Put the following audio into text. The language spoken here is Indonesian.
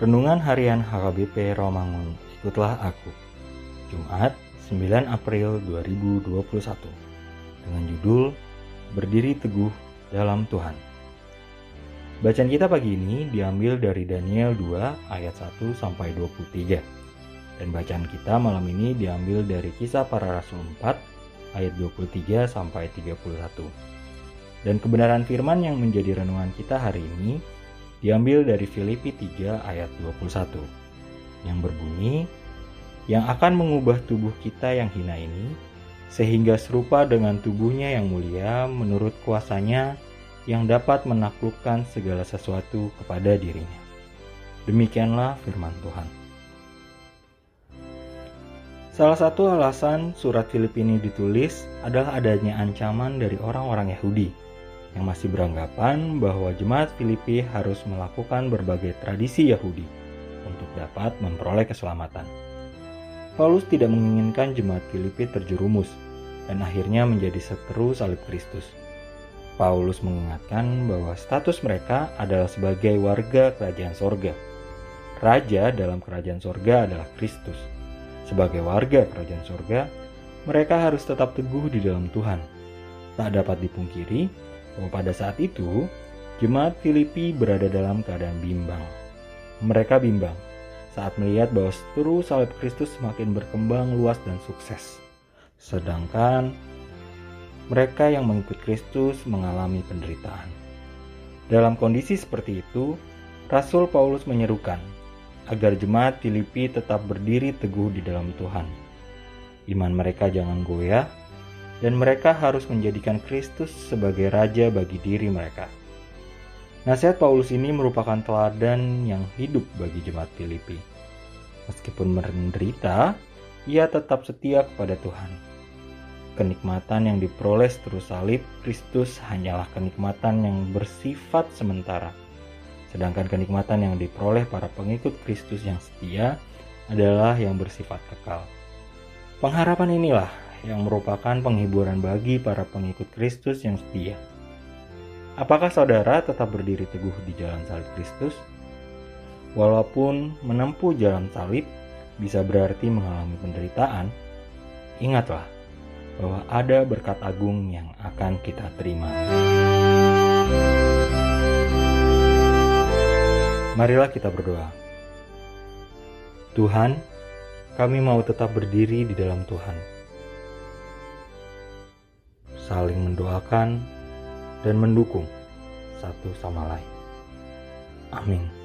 Renungan Harian HKBP Romangun, ikutlah aku. Jumat, 9 April 2021. Dengan judul Berdiri Teguh dalam Tuhan. Bacaan kita pagi ini diambil dari Daniel 2 ayat 1 sampai 23. Dan bacaan kita malam ini diambil dari Kisah Para Rasul 4 ayat 23 sampai 31. Dan kebenaran firman yang menjadi renungan kita hari ini diambil dari Filipi 3 ayat 21 yang berbunyi, yang akan mengubah tubuh kita yang hina ini sehingga serupa dengan tubuhnya yang mulia menurut kuasanya yang dapat menaklukkan segala sesuatu kepada dirinya. Demikianlah firman Tuhan. Salah satu alasan surat Filipi ini ditulis adalah adanya ancaman dari orang-orang Yahudi yang masih beranggapan bahwa jemaat Filipi harus melakukan berbagai tradisi Yahudi untuk dapat memperoleh keselamatan. Paulus tidak menginginkan jemaat Filipi terjerumus dan akhirnya menjadi seteru salib Kristus. Paulus mengingatkan bahwa status mereka adalah sebagai warga kerajaan sorga. Raja dalam kerajaan sorga adalah Kristus. Sebagai warga kerajaan sorga, mereka harus tetap teguh di dalam Tuhan. Tak dapat dipungkiri, pada saat itu, jemaat Filipi berada dalam keadaan bimbang. Mereka bimbang saat melihat bahwa seteru salib Kristus semakin berkembang luas dan sukses. Sedangkan mereka yang mengikut Kristus mengalami penderitaan. Dalam kondisi seperti itu, Rasul Paulus menyerukan agar jemaat Filipi tetap berdiri teguh di dalam Tuhan. Iman mereka jangan goyah, dan mereka harus menjadikan Kristus sebagai Raja bagi diri mereka. Nasihat Paulus ini merupakan teladan yang hidup bagi jemaat Filipi. Meskipun menderita, ia tetap setia kepada Tuhan. Kenikmatan yang diperoleh seteru salib Kristus hanyalah kenikmatan yang bersifat sementara. Sedangkan kenikmatan yang diperoleh para pengikut Kristus yang setia adalah yang bersifat kekal. Pengharapan inilah yang merupakan penghiburan bagi para pengikut Kristus yang setia. Apakah saudara tetap berdiri teguh di jalan salib Kristus? Walaupun menempuh jalan salib bisa berarti mengalami penderitaan, ingatlah bahwa ada berkat agung yang akan kita terima. Marilah kita berdoa. Tuhan, kami mau tetap berdiri di dalam Tuhan, saling mendoakan dan mendukung satu sama lain. Amin.